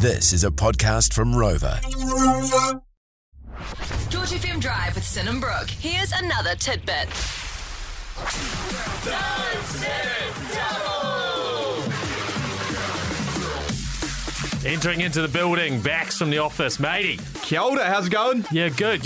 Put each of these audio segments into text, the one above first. This is a podcast from Rover. George FM Drive with Sin and Brooke. Here's another tidbit. Does it double? Entering into the building, Bax from the office, matey. Kia ora, how's it going? Yeah, good.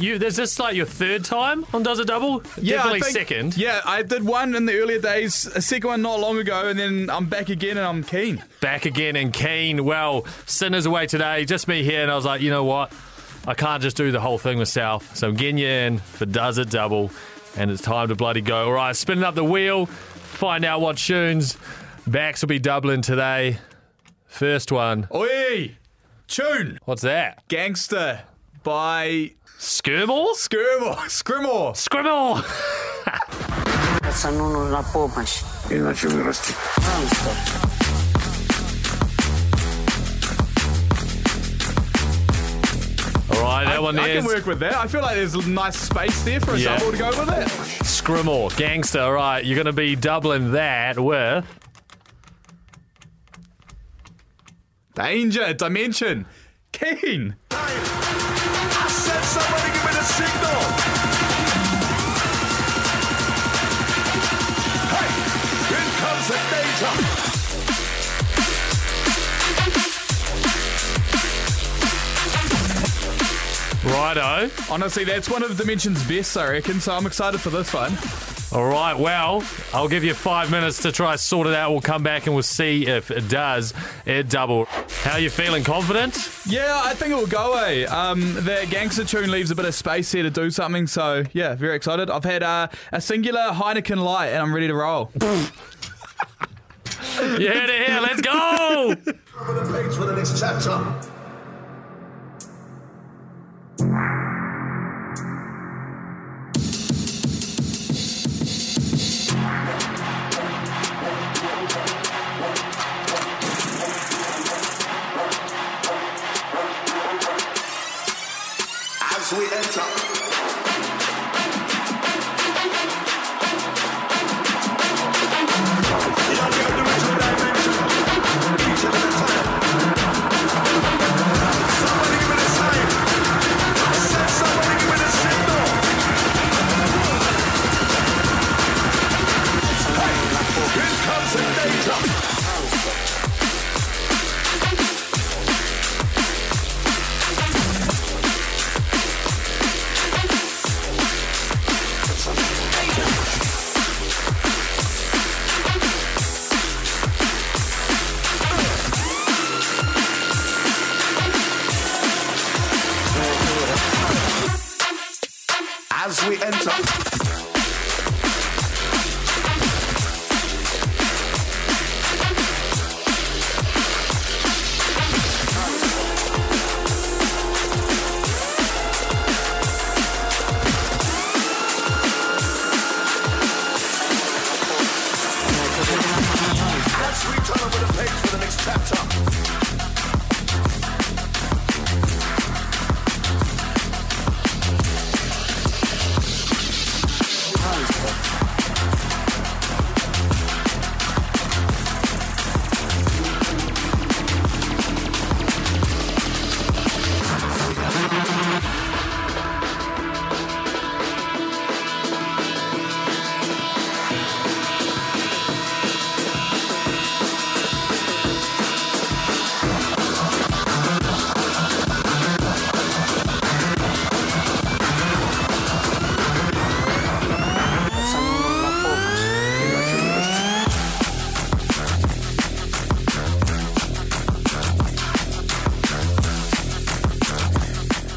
Is this like your third time on Does It Double? Yeah, definitely I think, second. Yeah, I did one in the earlier days, a second one not long ago, and then I'm back again and I'm keen. Back again and keen. Well, Sin is away today, just me here, and I was like, you know what? I can't just do the whole thing myself, so I'm getting you in for Does It Double, and it's time to bloody go. All right, spinning up the wheel, find out what tunes Bax will be doubling today. First one. Oi! Tune! What's that? Gangster by... Skrimmel. All right, that one there. I can work with that. I feel like there's a nice space there for a double to go with it. Skrimmel, Gangster. All right, you're going to be doubling that with... Danger, Dimension, Keen. Somebody give me the signal! Hey! In comes the danger! Righto. Honestly, that's one of Dimension's best, I reckon, so I'm excited for this one. All right, well, I'll give you 5 minutes to try sort it out. We'll come back and we'll see if it does. It double. How are you feeling? Confident? Yeah, I think it will go, eh? The gangster tune leaves a bit of space here to do something, so, yeah, very excited. I've had a singular Heineken light, and I'm ready to roll. You heard it here. Let's go! Cover the page for the next chapter. We enter. Somebody give me the sign. Hey, here comes the danger. As we enter...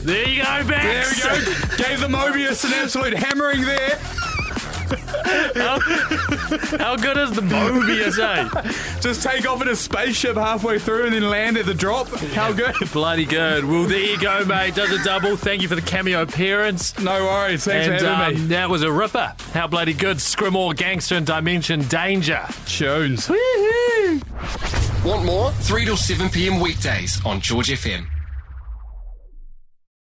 There you go, Bax. There we go. Gave the Mobius an absolute hammering there. How good is the Mobius, eh? Just take off in a spaceship halfway through and then land at the drop. How good? Bloody good. Well, there you go, mate. Does it double. Thank you for the cameo appearance. No worries. Thanks for having me. That was a ripper. How bloody good. Skrimmel, Gangster, and Dimension, Danger. Tunes. Woo-hoo. Want more? 3 till 7 p.m. weekdays on George FM.